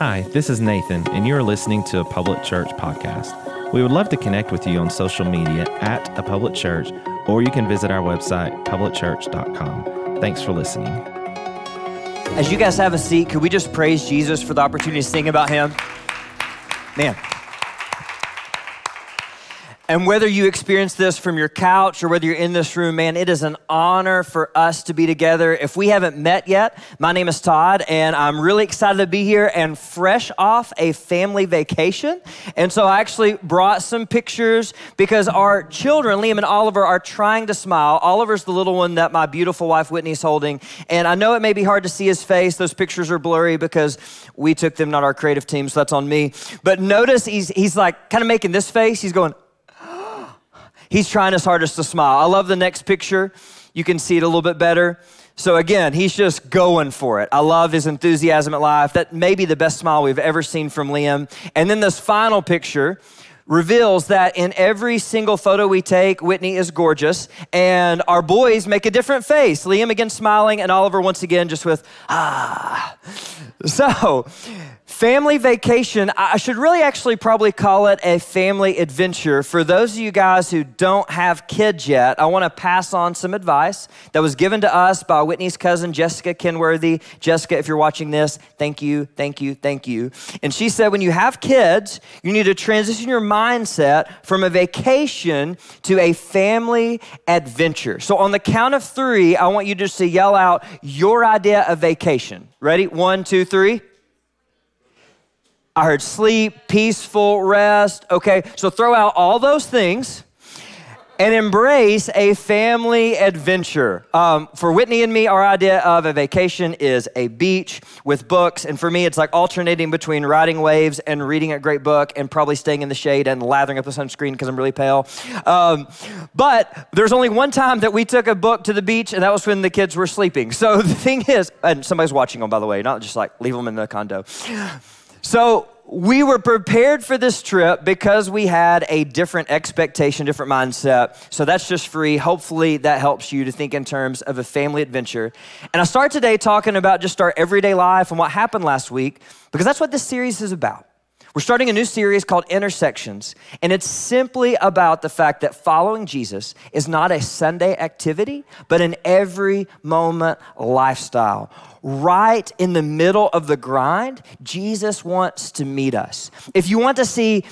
Hi, this is Nathan, and you are listening to a Public Church podcast. We would love to connect with you on social media at A Public Church, or you can visit our website, publicchurch.com. Thanks for listening. As you guys have a seat, could we just praise Jesus for the opportunity to sing about him? Man. And whether you experience this from your couch or whether you're in this room, man, it is an honor for us to be together. If we haven't met yet, my name is Todd, and I'm really excited to be here and fresh off a family vacation. And so I actually brought some pictures because our children, Liam and Oliver, are trying to smile. Oliver's the little one that my beautiful wife Whitney's holding. And I know it may be hard to see his face. Those pictures are blurry because we took them, not our creative team, so that's on me. But notice he's like kind of making this face. He's going, he's trying his hardest to smile. I love the next picture. You can see it a little bit better. So again, he's just going for it. I love his enthusiasm at life. That may be the best smile we've ever seen from Liam. And then this final picture reveals that in every single photo we take, Whitney is gorgeous, and our boys make a different face. Liam again smiling, and Oliver once again just with, ah. So, family vacation, I should really actually probably call it a family adventure. For those of you guys who don't have kids yet, I want to pass on some advice that was given to us by Whitney's cousin, Jessica Kenworthy. Jessica, if you're watching this, thank you. And she said, when you have kids, you need to transition your mindset from a vacation to a family adventure. So on the count of three, I want you just to yell out your idea of vacation. Ready? 1, 2, 3. I heard sleep, peaceful, rest. Okay, so throw out all those things and embrace a family adventure. For Whitney and me, our idea of a vacation is a beach with books. And for me, it's like alternating between riding waves and reading a great book and probably staying in the shade and lathering up the sunscreen because I'm really pale. But there's only one time that we took a book to the beach, and that was when the kids were sleeping. So the thing is, and somebody's watching them, by the way, not just like leave them in the condo. So we were prepared for this trip because we had a different expectation, different mindset. So that's just free. Hopefully that helps you to think in terms of a family adventure. And I start today talking about just our everyday life and what happened last week, because that's what this series is about. We're starting a new series called Intersections, and it's simply about the fact that following Jesus is not a Sunday activity, but an every moment lifestyle. Right in the middle of the grind, Jesus wants to meet us. If you want to see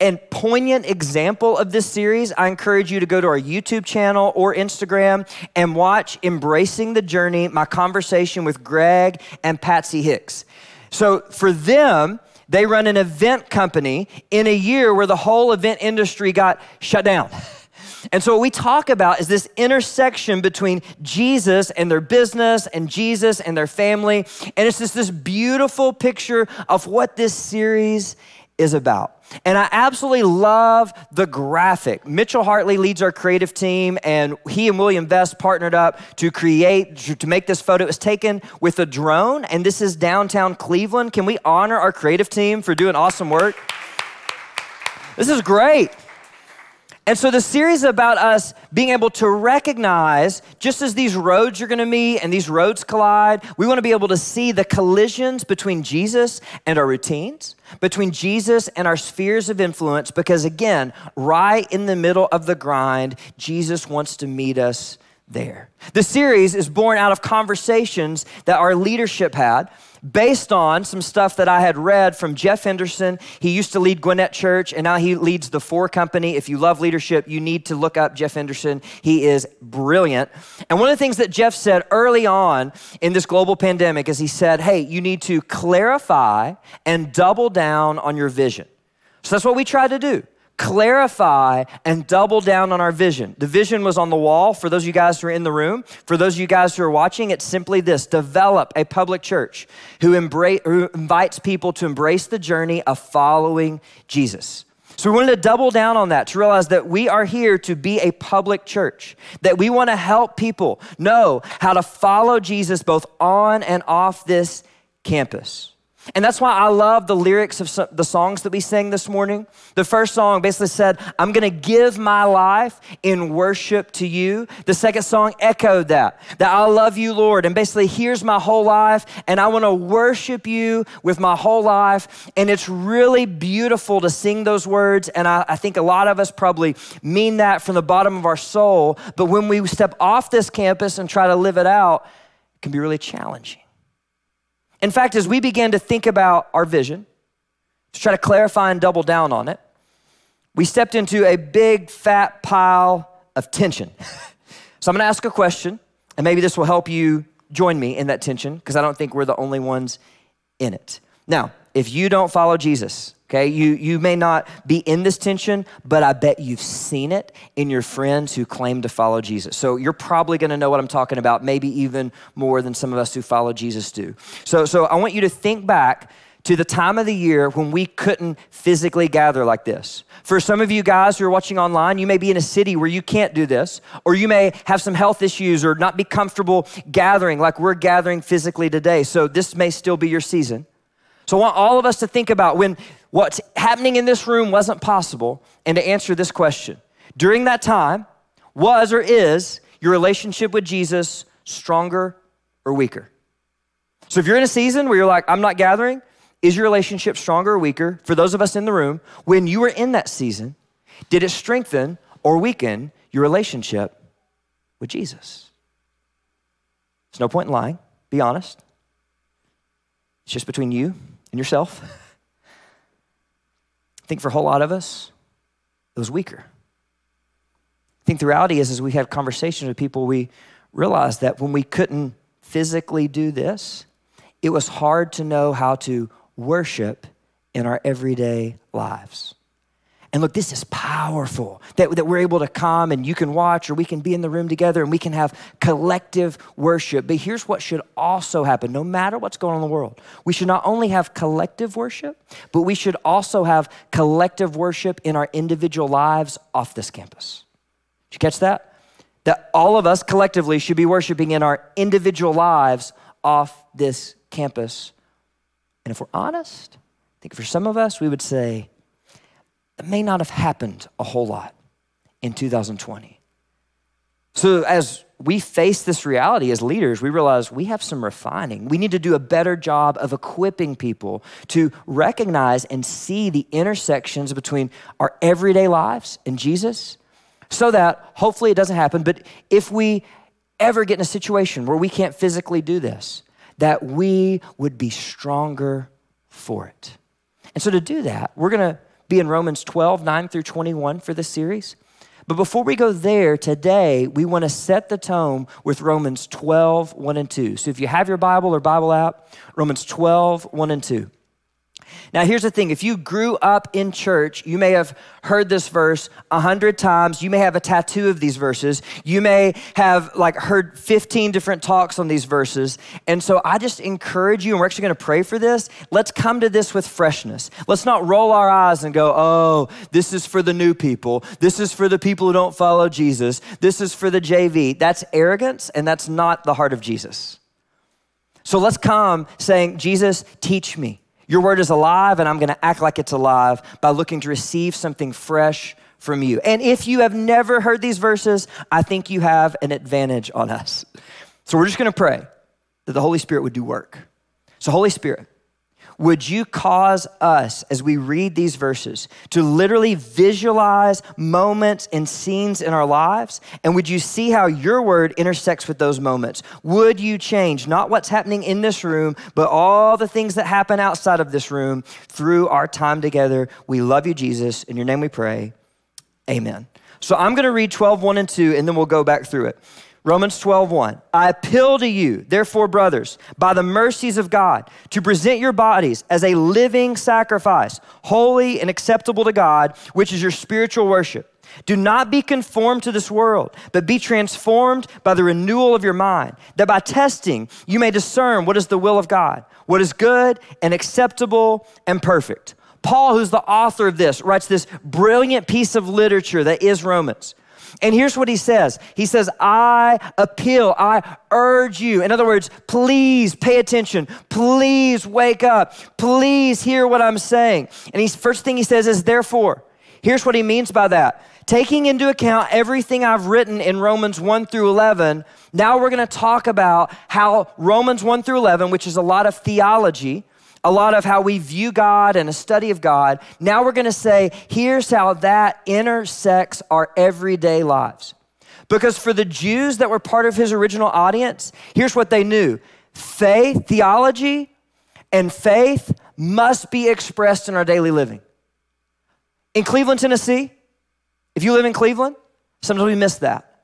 a poignant example of this series, I encourage you to go to our YouTube channel or Instagram and watch Embracing the Journey, my conversation with Greg and Patsy Hicks. So for them, they run an event company in a year where the whole event industry got shut down. And so what we talk about is this intersection between Jesus and their business and Jesus and their family. And it's just this beautiful picture of what this series is about. And I absolutely love the graphic. Mitchell Hartley leads our creative team, and he and William Vest partnered up to make this photo. It was taken with a drone, and this is downtown Cleveland. Can we honor our creative team for doing awesome work? This is great. And so the series is about us being able to recognize, just as these roads you're gonna meet and these roads collide, we wanna be able to see the collisions between Jesus and our routines, between Jesus and our spheres of influence, because again, right in the middle of the grind, Jesus wants to meet us there. The series is born out of conversations that our leadership had based on some stuff that I had read from Jeff Henderson. He used to lead Gwinnett Church, and now he leads the Four Company. If you love leadership, you need to look up Jeff Henderson. He is brilliant. And one of the things that Jeff said early on in this global pandemic is he said, hey, you need to clarify and double down on your vision. So that's what we try to do. Clarify and double down on our vision. The vision was on the wall. For those of you guys who are in the room, for those of you guys who are watching, it's simply this: develop a public church who invites people to embrace the journey of following Jesus. So we wanted to double down on that, to realize that we are here to be a public church, that we want to help people know how to follow Jesus both on and off this campus. And that's why I love the lyrics of the songs that we sang this morning. The first song basically said, I'm gonna give my life in worship to you. The second song echoed that I love you, Lord. And basically, here's my whole life, and I wanna worship you with my whole life. And it's really beautiful to sing those words. And I think a lot of us probably mean that from the bottom of our soul. But when we step off this campus and try to live it out, it can be really challenging. In fact, as we begin to think about our vision, to try to clarify and double down on it, we stepped into a big fat pile of tension. So I'm gonna ask a question, and maybe this will help you join me in that tension, because I don't think we're the only ones in it. Now, if you don't follow Jesus, okay, you may not be in this tension, but I bet you've seen it in your friends who claim to follow Jesus. So you're probably gonna know what I'm talking about, maybe even more than some of us who follow Jesus do. So I want you to think back to the time of the year when we couldn't physically gather like this. For some of you guys who are watching online, you may be in a city where you can't do this, or you may have some health issues or not be comfortable gathering like we're gathering physically today. So this may still be your season. So I want all of us to think about when what's happening in this room wasn't possible, and to answer this question. During that time, was or is your relationship with Jesus stronger or weaker? So if you're in a season where you're like, I'm not gathering, is your relationship stronger or weaker? For those of us in the room, when you were in that season, did it strengthen or weaken your relationship with Jesus? There's no point in lying, be honest. It's just between you and yourself. I think for a whole lot of us, it was weaker. I think the reality is, as we had conversations with people, we realized that when we couldn't physically do this, it was hard to know how to worship in our everyday lives. And look, this is powerful that we're able to come and you can watch, or we can be in the room together and we can have collective worship. But here's what should also happen, no matter what's going on in the world. We should not only have collective worship, but we should also have collective worship in our individual lives off this campus. Did you catch that? That all of us collectively should be worshiping in our individual lives off this campus. And if we're honest, I think for some of us, we would say, that may not have happened a whole lot in 2020. So as we face this reality as leaders, we realize we have some refining. We need to do a better job of equipping people to recognize and see the intersections between our everyday lives and Jesus, so that hopefully it doesn't happen. But if we ever get in a situation where we can't physically do this, that we would be stronger for it. And so to do that, we're gonna be in Romans 12:9-21 for this series. But before we go there today, we want to set the tone with Romans 12:1-2. So if you have your Bible or Bible app, Romans 12:1-2. Now here's the thing, if you grew up in church, you may have heard this verse 100 times, you may have a tattoo of these verses, you may have heard 15 different talks on these verses, and so I just encourage you, and we're actually gonna pray for this, let's come to this with freshness. Let's not roll our eyes and go, oh, this is for the new people, this is for the people who don't follow Jesus, this is for the JV. That's arrogance, and that's not the heart of Jesus. So let's come saying, Jesus, teach me. Your word is alive, and I'm gonna act like it's alive by looking to receive something fresh from you. And if you have never heard these verses, I think you have an advantage on us. So we're just gonna pray that the Holy Spirit would do work. So Holy Spirit, would you cause us, as we read these verses, to literally visualize moments and scenes in our lives? And would you see how your word intersects with those moments? Would you change not what's happening in this room, but all the things that happen outside of this room through our time together? We love you, Jesus. In your name we pray, amen. So I'm gonna read 12:1-2, and then we'll go back through it. Romans 12:1, I appeal to you, therefore, brothers, by the mercies of God, to present your bodies as a living sacrifice, holy and acceptable to God, which is your spiritual worship. Do not be conformed to this world, but be transformed by the renewal of your mind, that by testing you may discern what is the will of God, what is good and acceptable and perfect. Paul, who's the author of this, writes this brilliant piece of literature that is Romans. And here's what he says. He says, I appeal, I urge you. In other words, please pay attention. Please wake up. Please hear what I'm saying. And the first thing he says is therefore. Here's what he means by that. Taking into account everything I've written in Romans 1 through 11, now we're going to talk about how Romans 1 through 11, which is a lot of theology, a lot of how we view God and a study of God. Now we're going to say, here's how that intersects our everyday lives. Because for the Jews that were part of his original audience, here's what they knew. Faith, theology, and faith must be expressed in our daily living. In Cleveland, Tennessee, if you live in Cleveland, sometimes we miss that.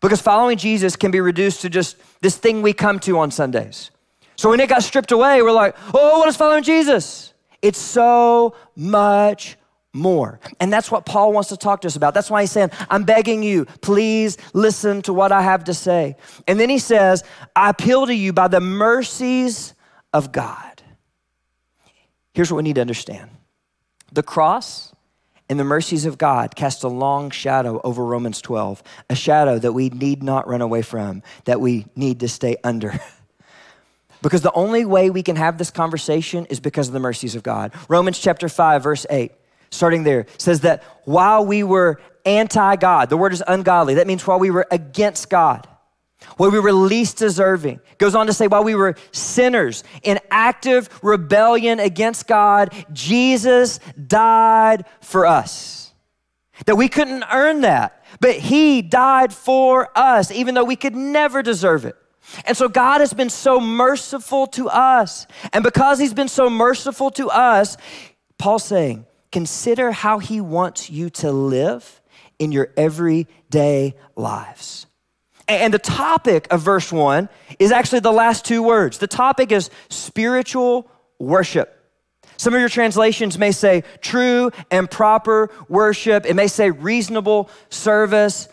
Because following Jesus can be reduced to just this thing we come to on Sundays. So when it got stripped away, we're like, oh, what is following Jesus? It's so much more. And that's what Paul wants to talk to us about. That's why he's saying, I'm begging you, please listen to what I have to say. And then he says, I appeal to you by the mercies of God. Here's what we need to understand. The cross and the mercies of God cast a long shadow over Romans 12, a shadow that we need not run away from, that we need to stay under. Because the only way we can have this conversation is because of the mercies of God. Romans chapter 5, verse 8, starting there, says that while we were anti-God, the word is ungodly. That means while we were against God, while we were least deserving. Goes on to say while we were sinners in active rebellion against God, Jesus died for us. That we couldn't earn that, but he died for us, even though we could never deserve it. And so God has been so merciful to us. And because he's been so merciful to us, Paul's saying, consider how he wants you to live in your everyday lives. And the topic of verse 1 is actually the last two words. The topic is spiritual worship. Some of your translations may say true and proper worship. It may say reasonable service.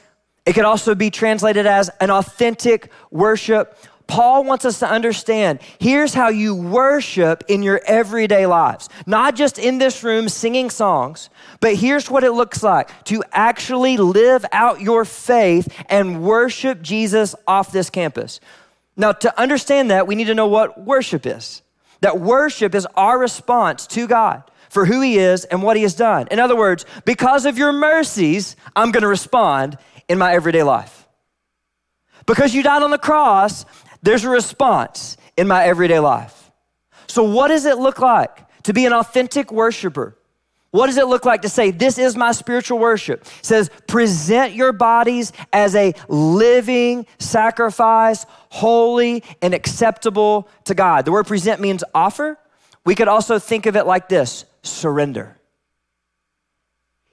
It could also be translated as an authentic worship. Paul wants us to understand, here's how you worship in your everyday lives. Not just in this room singing songs, but here's what it looks like to actually live out your faith and worship Jesus off this campus. Now, to understand that, we need to know what worship is. That worship is our response to God for who he is and what he has done. In other words, because of your mercies, I'm gonna respond in my everyday life. Because you died on the cross, there's a response in my everyday life. So what does it look like to be an authentic worshiper? What does it look like to say, this is my spiritual worship? It says, present your bodies as a living sacrifice, holy and acceptable to God. The word present means offer. We could also think of it like this, surrender.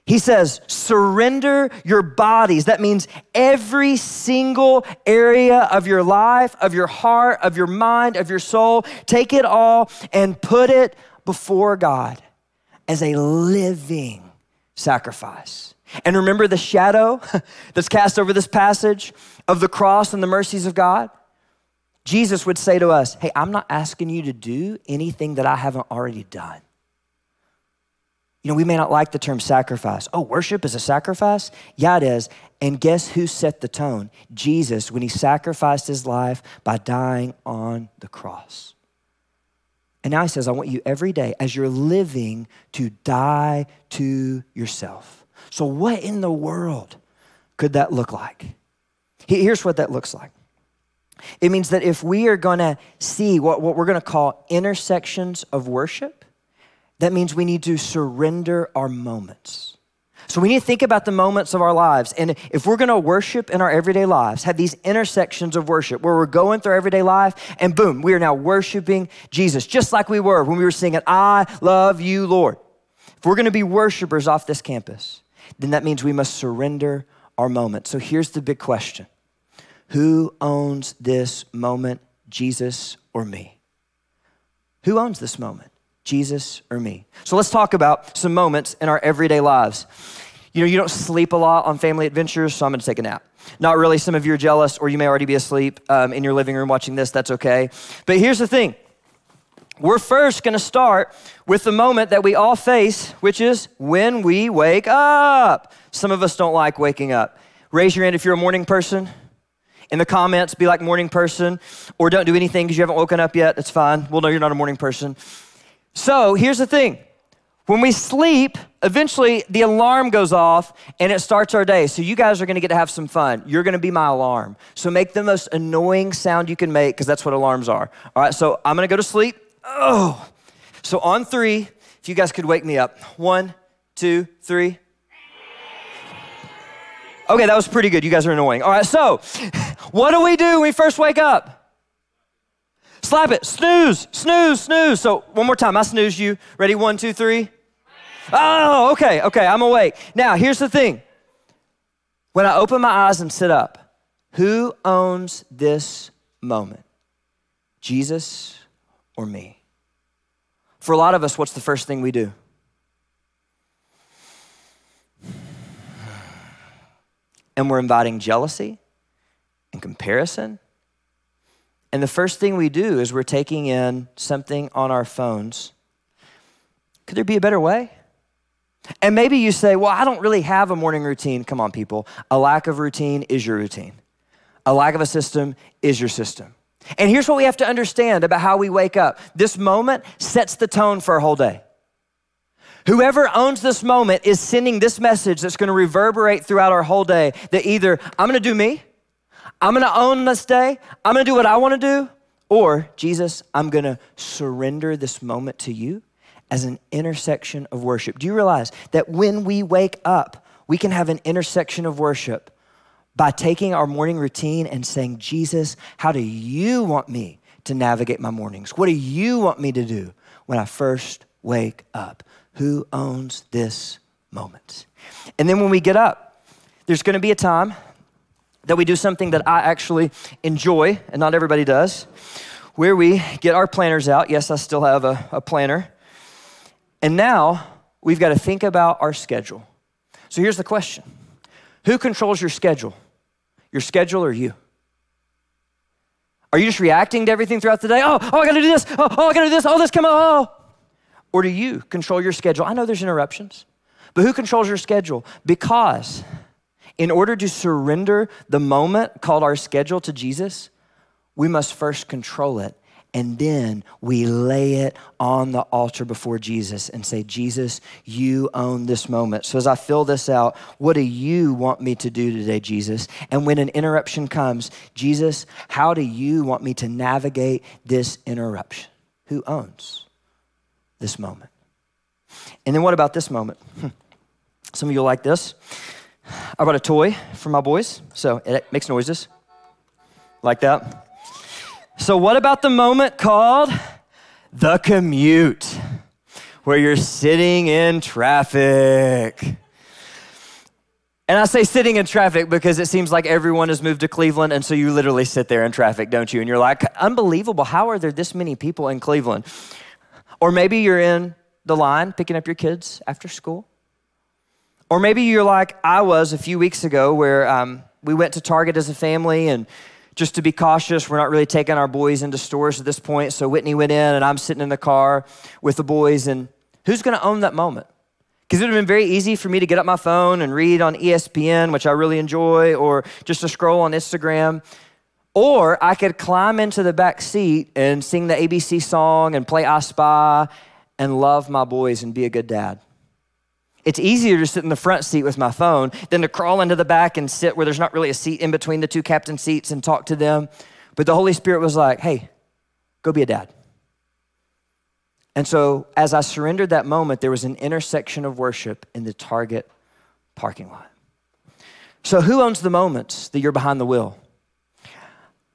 He says, surrender your bodies. That means every single area of your life, of your heart, of your mind, of your soul. Take it all and put it before God as a living sacrifice. And remember the shadow that's cast over this passage of the cross and the mercies of God? Jesus would say to us, hey, I'm not asking you to do anything that I haven't already done. You know, we may not like the term sacrifice. Oh, worship is a sacrifice? Yeah, it is. And guess who set the tone? Jesus, when he sacrificed his life by dying on the cross. And now he says, I want you every day as you're living to die to yourself. So what in the world could that look like? Here's what that looks like. It means that if we are gonna see what we're gonna call intersections of worship, that means we need to surrender our moments. So we need to think about the moments of our lives. And if we're gonna worship in our everyday lives, have these intersections of worship where we're going through everyday life and boom, we are now worshiping Jesus, just like we were when we were singing, I love you, Lord. If we're gonna be worshipers off this campus, then that means we must surrender our moment. So here's the big question. Who owns this moment, Jesus or me? Who owns this moment? Jesus or me? So let's talk about some moments in our everyday lives. You know, you don't sleep a lot on family adventures, so I'm gonna take a nap. Not really, some of you are jealous or you may already be asleep in your living room watching this, that's okay. But here's the thing. We're first gonna start with the moment that we all face, which is when we wake up. Some of us don't like waking up. Raise your hand if you're a morning person. In the comments, be like morning person, or don't do anything because you haven't woken up yet. That's fine. We'll know you're not a morning person. So here's the thing. When we sleep, eventually the alarm goes off and it starts our day. So you guys are gonna get to have some fun. You're gonna be my alarm. So make the most annoying sound you can make because that's what alarms are. All right, so I'm gonna go to sleep. Oh, so on three, if you guys could wake me up. 1, 2, 3. Okay, that was pretty good. You guys are annoying. All right, so what do we do when we first wake up? Slap it, snooze, snooze, snooze. So one more time, I snooze you. Ready, 1, 2, 3. Oh, okay, I'm awake. Now, here's the thing. When I open my eyes and sit up, who owns this moment? Jesus or me? For a lot of us, what's the first thing we do? And we're inviting jealousy and comparison. And the first thing we do is we're taking in something on our phones. Could there be a better way? And maybe you say, well, I don't really have a morning routine. Come on, people. A lack of routine is your routine. A lack of a system is your system. And here's what we have to understand about how we wake up. This moment sets the tone for our whole day. Whoever owns this moment is sending this message that's gonna reverberate throughout our whole day, that either I'm gonna do me, I'm gonna own this day, I'm gonna do what I wanna do, or Jesus, I'm gonna surrender this moment to you as an intersection of worship. Do you realize that when we wake up, we can have an intersection of worship by taking our morning routine and saying, Jesus, how do you want me to navigate my mornings? What do you want me to do when I first wake up? Who owns this moment? And then when we get up, there's gonna be a time that we do something that I actually enjoy, and not everybody does, where we get our planners out. Yes, I still have a planner. And now we've got to think about our schedule. So here's the question. Who controls your schedule? Your schedule or you? Are you just reacting to everything throughout the day? Oh, I got to do this. Oh, I got to do this. Oh, this come out. Oh. Or do you control your schedule? I know there's interruptions, but who controls your schedule? Because in order to surrender the moment called our schedule to Jesus, we must first control it, and then we lay it on the altar before Jesus and say, Jesus, you own this moment. So as I fill this out, what do you want me to do today, Jesus? And when an interruption comes, Jesus, how do you want me to navigate this interruption? Who owns this moment? And then what about this moment? Some of you like this. I brought a toy for my boys, so it makes noises like that. So what about the moment called the commute, where you're sitting in traffic? And I say sitting in traffic because it seems like everyone has moved to Cleveland, and so you literally sit there in traffic, don't you? And you're like, unbelievable, how are there this many people in Cleveland? Or maybe you're in the line picking up your kids after school. Or maybe you're like I was a few weeks ago, where we went to Target as a family, and just to be cautious, we're not really taking our boys into stores at this point. So Whitney went in, and I'm sitting in the car with the boys, and who's gonna own that moment? Because it would have been very easy for me to get up my phone and read on ESPN, which I really enjoy, or just to scroll on Instagram. Or I could climb into the back seat and sing the ABC song and play I Spy and love my boys and be a good dad. It's easier to sit in the front seat with my phone than to crawl into the back and sit where there's not really a seat in between the two captain seats and talk to them. But the Holy Spirit was like, hey, go be a dad. And so as I surrendered that moment, there was an intersection of worship in the Target parking lot. So who owns the moments that you're behind the wheel?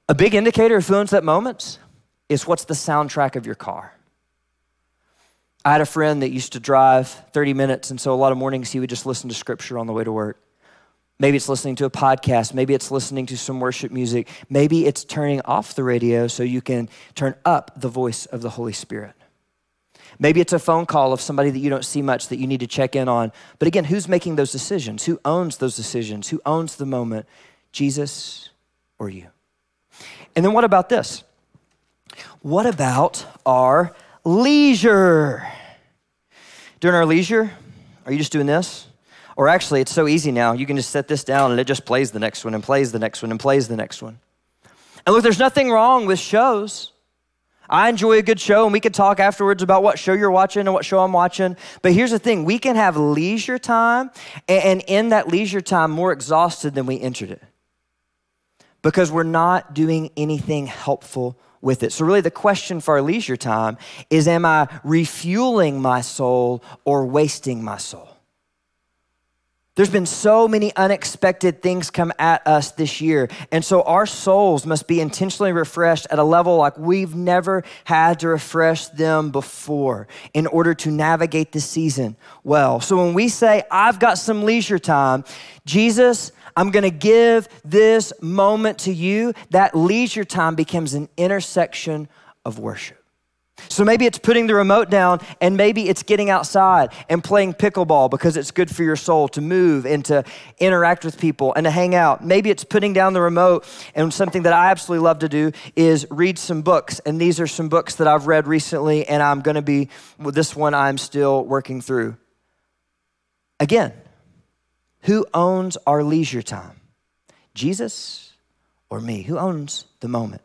A big indicator of who owns that moments is what's the soundtrack of your car. I had a friend that used to drive 30 minutes, and so a lot of mornings he would just listen to scripture on the way to work. Maybe it's listening to a podcast. Maybe it's listening to some worship music. Maybe it's turning off the radio so you can turn up the voice of the Holy Spirit. Maybe it's a phone call of somebody that you don't see much that you need to check in on. But again, who's making those decisions? Who owns those decisions? Who owns the moment? Jesus or you? And then what about this? What about our leisure? During our leisure, are you just doing this? Or actually, it's so easy now. You can just set this down and it just plays the next one and plays the next one and plays the next one. And look, there's nothing wrong with shows. I enjoy a good show, and we could talk afterwards about what show you're watching and what show I'm watching. But here's the thing. We can have leisure time and end that leisure time more exhausted than we entered it because we're not doing anything helpful with it. So really the question for our leisure time is, am I refueling my soul or wasting my soul? There's been so many unexpected things come at us this year. And so our souls must be intentionally refreshed at a level like we've never had to refresh them before in order to navigate this season well. So when we say, I've got some leisure time, Jesus, I'm gonna give this moment to you, that leisure time becomes an intersection of worship. So maybe it's putting the remote down, and maybe it's getting outside and playing pickleball because it's good for your soul to move and to interact with people and to hang out. Maybe it's putting down the remote, and something that I absolutely love to do is read some books. And these are some books that I've read recently, and I'm gonna be, with this one I'm still working through. Again, who owns our leisure time? Jesus or me? Who owns the moment?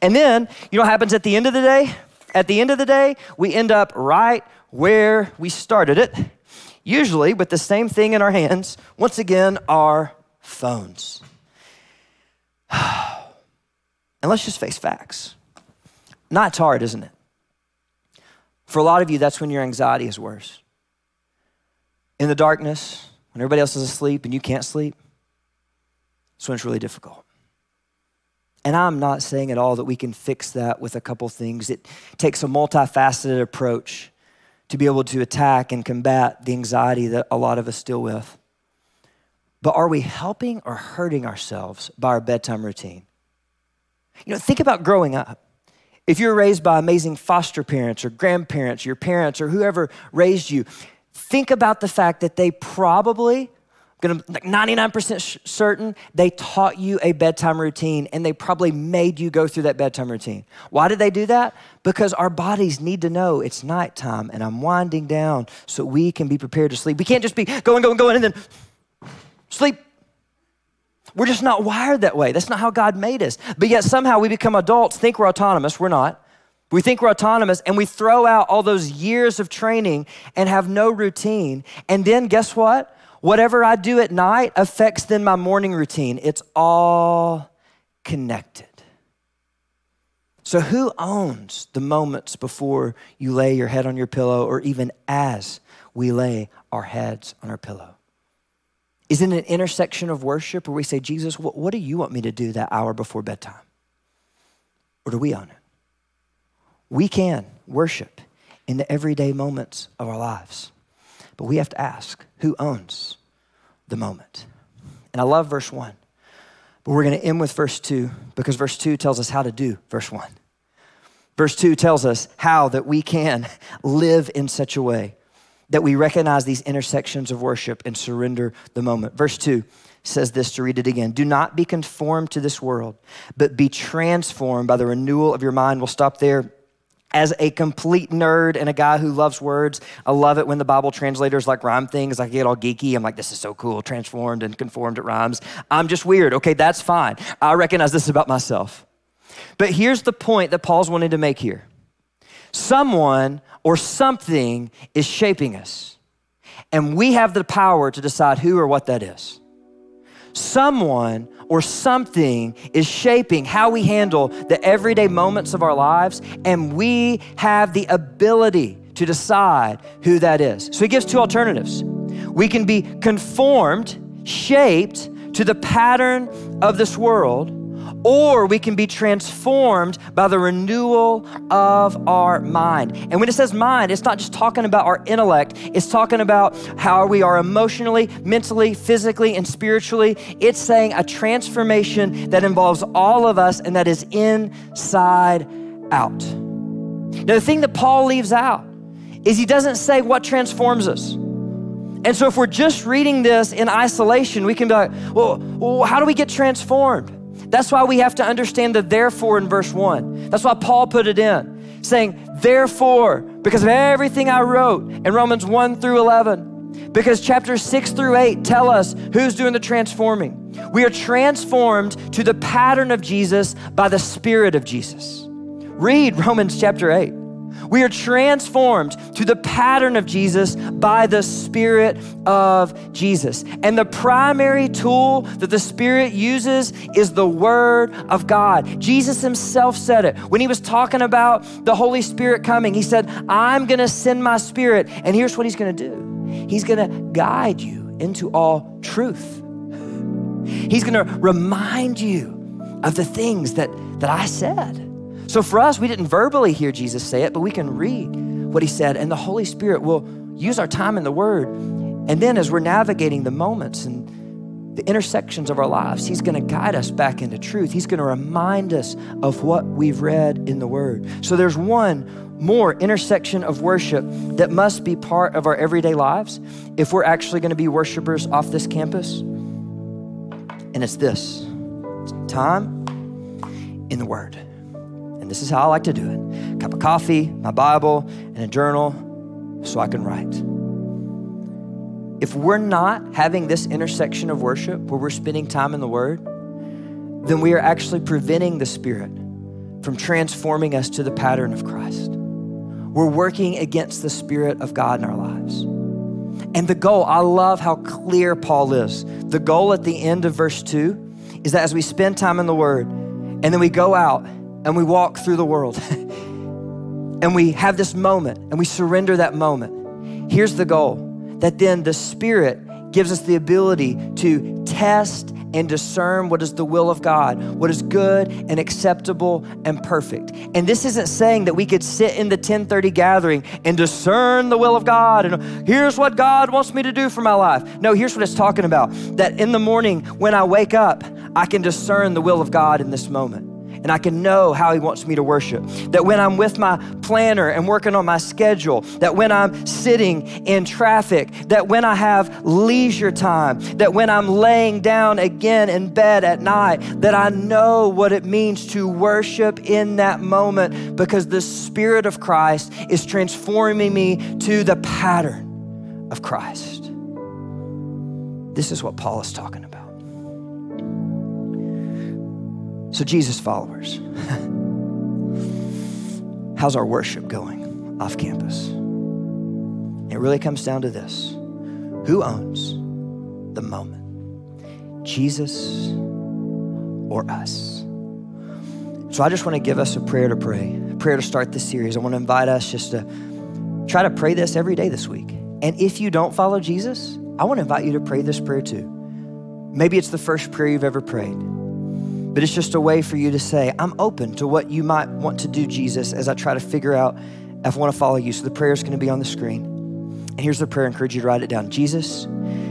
And then, you know what happens at the end of the day? At the end of the day, we end up right where we started it, usually with the same thing in our hands, once again, our phones. And let's just face facts. Not hard, isn't it? For a lot of you, that's when your anxiety is worse. In the darkness, when everybody else is asleep and you can't sleep, that's when it's really difficult. And I'm not saying at all that we can fix that with a couple things. It takes a multifaceted approach to be able to attack and combat the anxiety that a lot of us deal with. But are we helping or hurting ourselves by our bedtime routine? You know, think about growing up. If you're raised by amazing foster parents or grandparents, your parents or whoever raised you, think about the fact that they probably, like 99% certain, they taught you a bedtime routine and they probably made you go through that bedtime routine. Why did they do that? Because our bodies need to know it's nighttime and I'm winding down so we can be prepared to sleep. We can't just be going, and then sleep. We're just not wired that way. That's not how God made us. But yet somehow we become adults, think we're autonomous. We're not. We think we're autonomous, and we throw out all those years of training and have no routine. And then guess what? Whatever I do at night affects then my morning routine. It's all connected. So who owns the moments before you lay your head on your pillow, or even as we lay our heads on our pillow? Is it an intersection of worship where we say, Jesus, what do you want me to do that hour before bedtime? Or do we own it? We can worship in the everyday moments of our lives. But we have to ask, who owns the moment? And I love verse 1, but we're going to end with verse 2 because verse 2 tells us how to do verse 1. Verse 2 tells us how that we can live in such a way that we recognize these intersections of worship and surrender the moment. Verse 2 says this, to read it again. Do not be conformed to this world, but be transformed by the renewal of your mind. We'll stop there. As a complete nerd and a guy who loves words, I love it when the Bible translators like rhyme things. I get all geeky. I'm like, this is so cool. Transformed and conformed, it rhymes. I'm just weird. Okay, that's fine. I recognize this about myself. But here's the point that Paul's wanting to make here. Someone or something is shaping us, and we have the power to decide who or what that is. Someone or something is shaping how we handle the everyday moments of our lives, and we have the ability to decide who that is. So he gives two alternatives. We can be conformed, shaped to the pattern of this world, or we can be transformed by the renewal of our mind. And when it says mind, it's not just talking about our intellect, it's talking about how we are emotionally, mentally, physically, and spiritually. It's saying a transformation that involves all of us and that is inside out. Now, the thing that Paul leaves out is he doesn't say what transforms us. And so if we're just reading this in isolation, we can be like, well, how do we get transformed? That's why we have to understand the therefore in verse 1. That's why Paul put it in, saying, therefore, because of everything I wrote in Romans 1 through 11, because chapters 6 through 8 tell us who's doing the transforming. We are transformed to the pattern of Jesus by the Spirit of Jesus. Read Romans chapter 8. We are transformed to the pattern of Jesus by the Spirit of Jesus. And the primary tool that the Spirit uses is the Word of God. Jesus himself said it. When he was talking about the Holy Spirit coming, he said, I'm gonna send my Spirit. And here's what he's gonna do. He's gonna guide you into all truth. He's gonna remind you of the things that I said. So for us, we didn't verbally hear Jesus say it, but we can read what he said, and the Holy Spirit will use our time in the Word. And then as we're navigating the moments and the intersections of our lives, he's gonna guide us back into truth. He's gonna remind us of what we've read in the Word. So there's one more intersection of worship that must be part of our everyday lives if we're actually gonna be worshipers off this campus, and it's this, it's time in the Word. And this is how I like to do it. A cup of coffee, my Bible, and a journal so I can write. If we're not having this intersection of worship where we're spending time in the Word, then we are actually preventing the Spirit from transforming us to the pattern of Christ. We're working against the Spirit of God in our lives. And the goal, I love how clear Paul is. The goal at the end of verse 2 is that as we spend time in the Word and then we go out and we walk through the world and we have this moment and we surrender that moment. Here's the goal, that then the Spirit gives us the ability to test and discern what is the will of God, what is good and acceptable and perfect. And this isn't saying that we could sit in the 10:30 gathering and discern the will of God and here's what God wants me to do for my life. No, here's what it's talking about, that in the morning when I wake up, I can discern the will of God in this moment. And I can know how he wants me to worship. That when I'm with my planner and working on my schedule, that when I'm sitting in traffic, that when I have leisure time, that when I'm laying down again in bed at night, that I know what it means to worship in that moment because the Spirit of Christ is transforming me to the pattern of Christ. This is what Paul is talking about. So Jesus followers, how's our worship going off campus? It really comes down to this. Who owns the moment? Jesus or us? So I just wanna give us a prayer to pray, a prayer to start this series. I wanna invite us just to try to pray this every day this week. And if you don't follow Jesus, I wanna invite you to pray this prayer too. Maybe it's the first prayer you've ever prayed. But it's just a way for you to say, I'm open to what you might want to do, Jesus, as I try to figure out if I want to follow you. So the prayer is going to be on the screen. And here's the prayer. I encourage you to write it down. Jesus,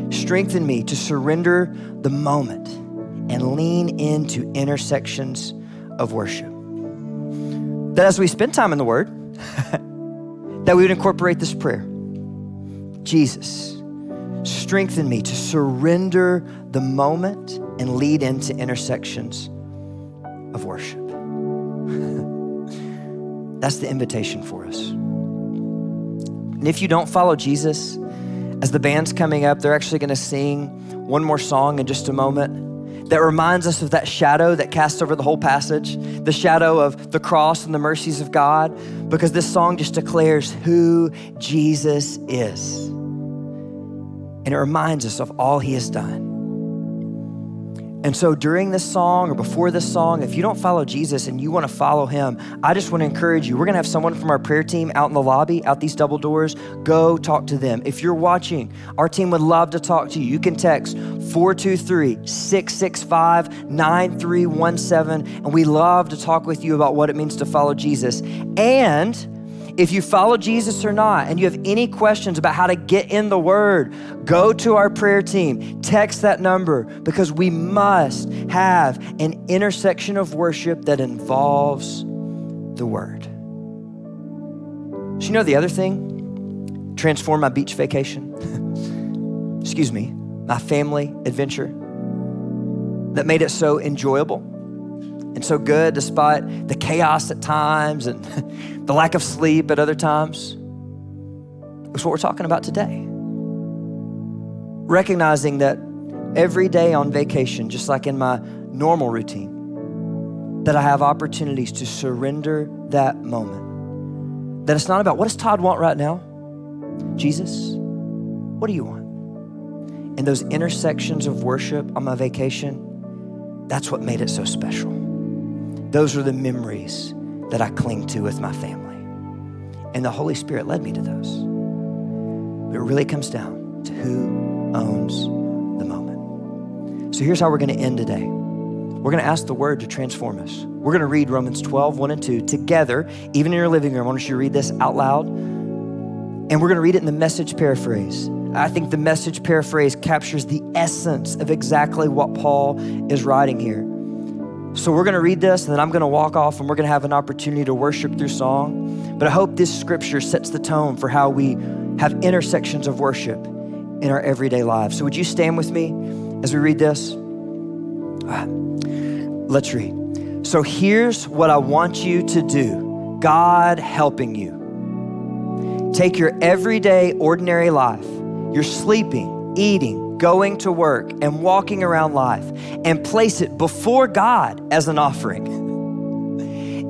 strengthen me to surrender the moment and lean into intersections of worship. That as we spend time in the Word, that we would incorporate this prayer. Jesus, strengthen me to surrender the moment and lead into intersections of worship. That's the invitation for us. And if you don't follow Jesus, as the band's coming up, they're actually gonna sing one more song in just a moment that reminds us of that shadow that casts over the whole passage, the shadow of the cross and the mercies of God, because this song just declares who Jesus is. And it reminds us of all he has done. And so during this song or before this song, if you don't follow Jesus and you wanna follow him, I just wanna encourage you. We're gonna have someone from our prayer team out in the lobby, out these double doors, go talk to them. If you're watching, our team would love to talk to you. You can text 423-665-9317, and we love to talk with you about what it means to follow Jesus. And if you follow Jesus or not, and you have any questions about how to get in the Word, go to our prayer team, text that number, because we must have an intersection of worship that involves the Word. So you know the other thing? Transform my beach vacation. Excuse me, my family adventure that made it so enjoyable and so good despite the chaos at times and the lack of sleep at other times. It's what we're talking about today. recognizing that every day on vacation, just like in my normal routine, that I have opportunities to surrender that moment. That it's not about, what does Todd want right now? Jesus, what do you want? And those intersections of worship on my vacation, that's what made it so special. Those are the memories that I cling to with my family. And the Holy Spirit led me to those. But it really comes down to who owns the moment. So here's how we're going to end today. We're going to ask the Word to transform us. We're going to read Romans 12, 1 and 2 together, even in your living room. I want you to read this out loud. And we're going to read it in the Message paraphrase. I think the Message paraphrase captures the essence of exactly what Paul is writing here. So we're going to read this, and then I'm going to walk off, and we're going to have an opportunity to worship through song. But I hope this scripture sets the tone for how we have intersections of worship in our everyday lives. So would you stand with me as we read this? Let's read. So here's what I want you to do, God helping you. Take your everyday, ordinary life, your sleeping, eating, going to work, and walking around life, and place it before God as an offering.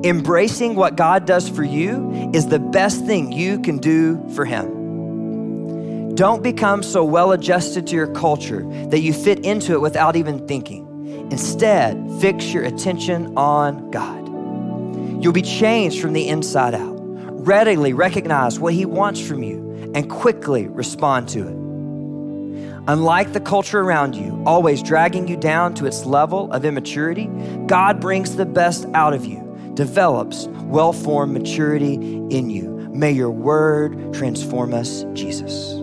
Embracing what God does for you is the best thing you can do for Him. Don't become so well adjusted to your culture that you fit into it without even thinking. Instead, fix your attention on God. You'll be changed from the inside out. Readily recognize what He wants from you and quickly respond to it. Unlike the culture around you, always dragging you down to its level of immaturity, God brings the best out of you, develops well-formed maturity in you. May your word transform us, Jesus.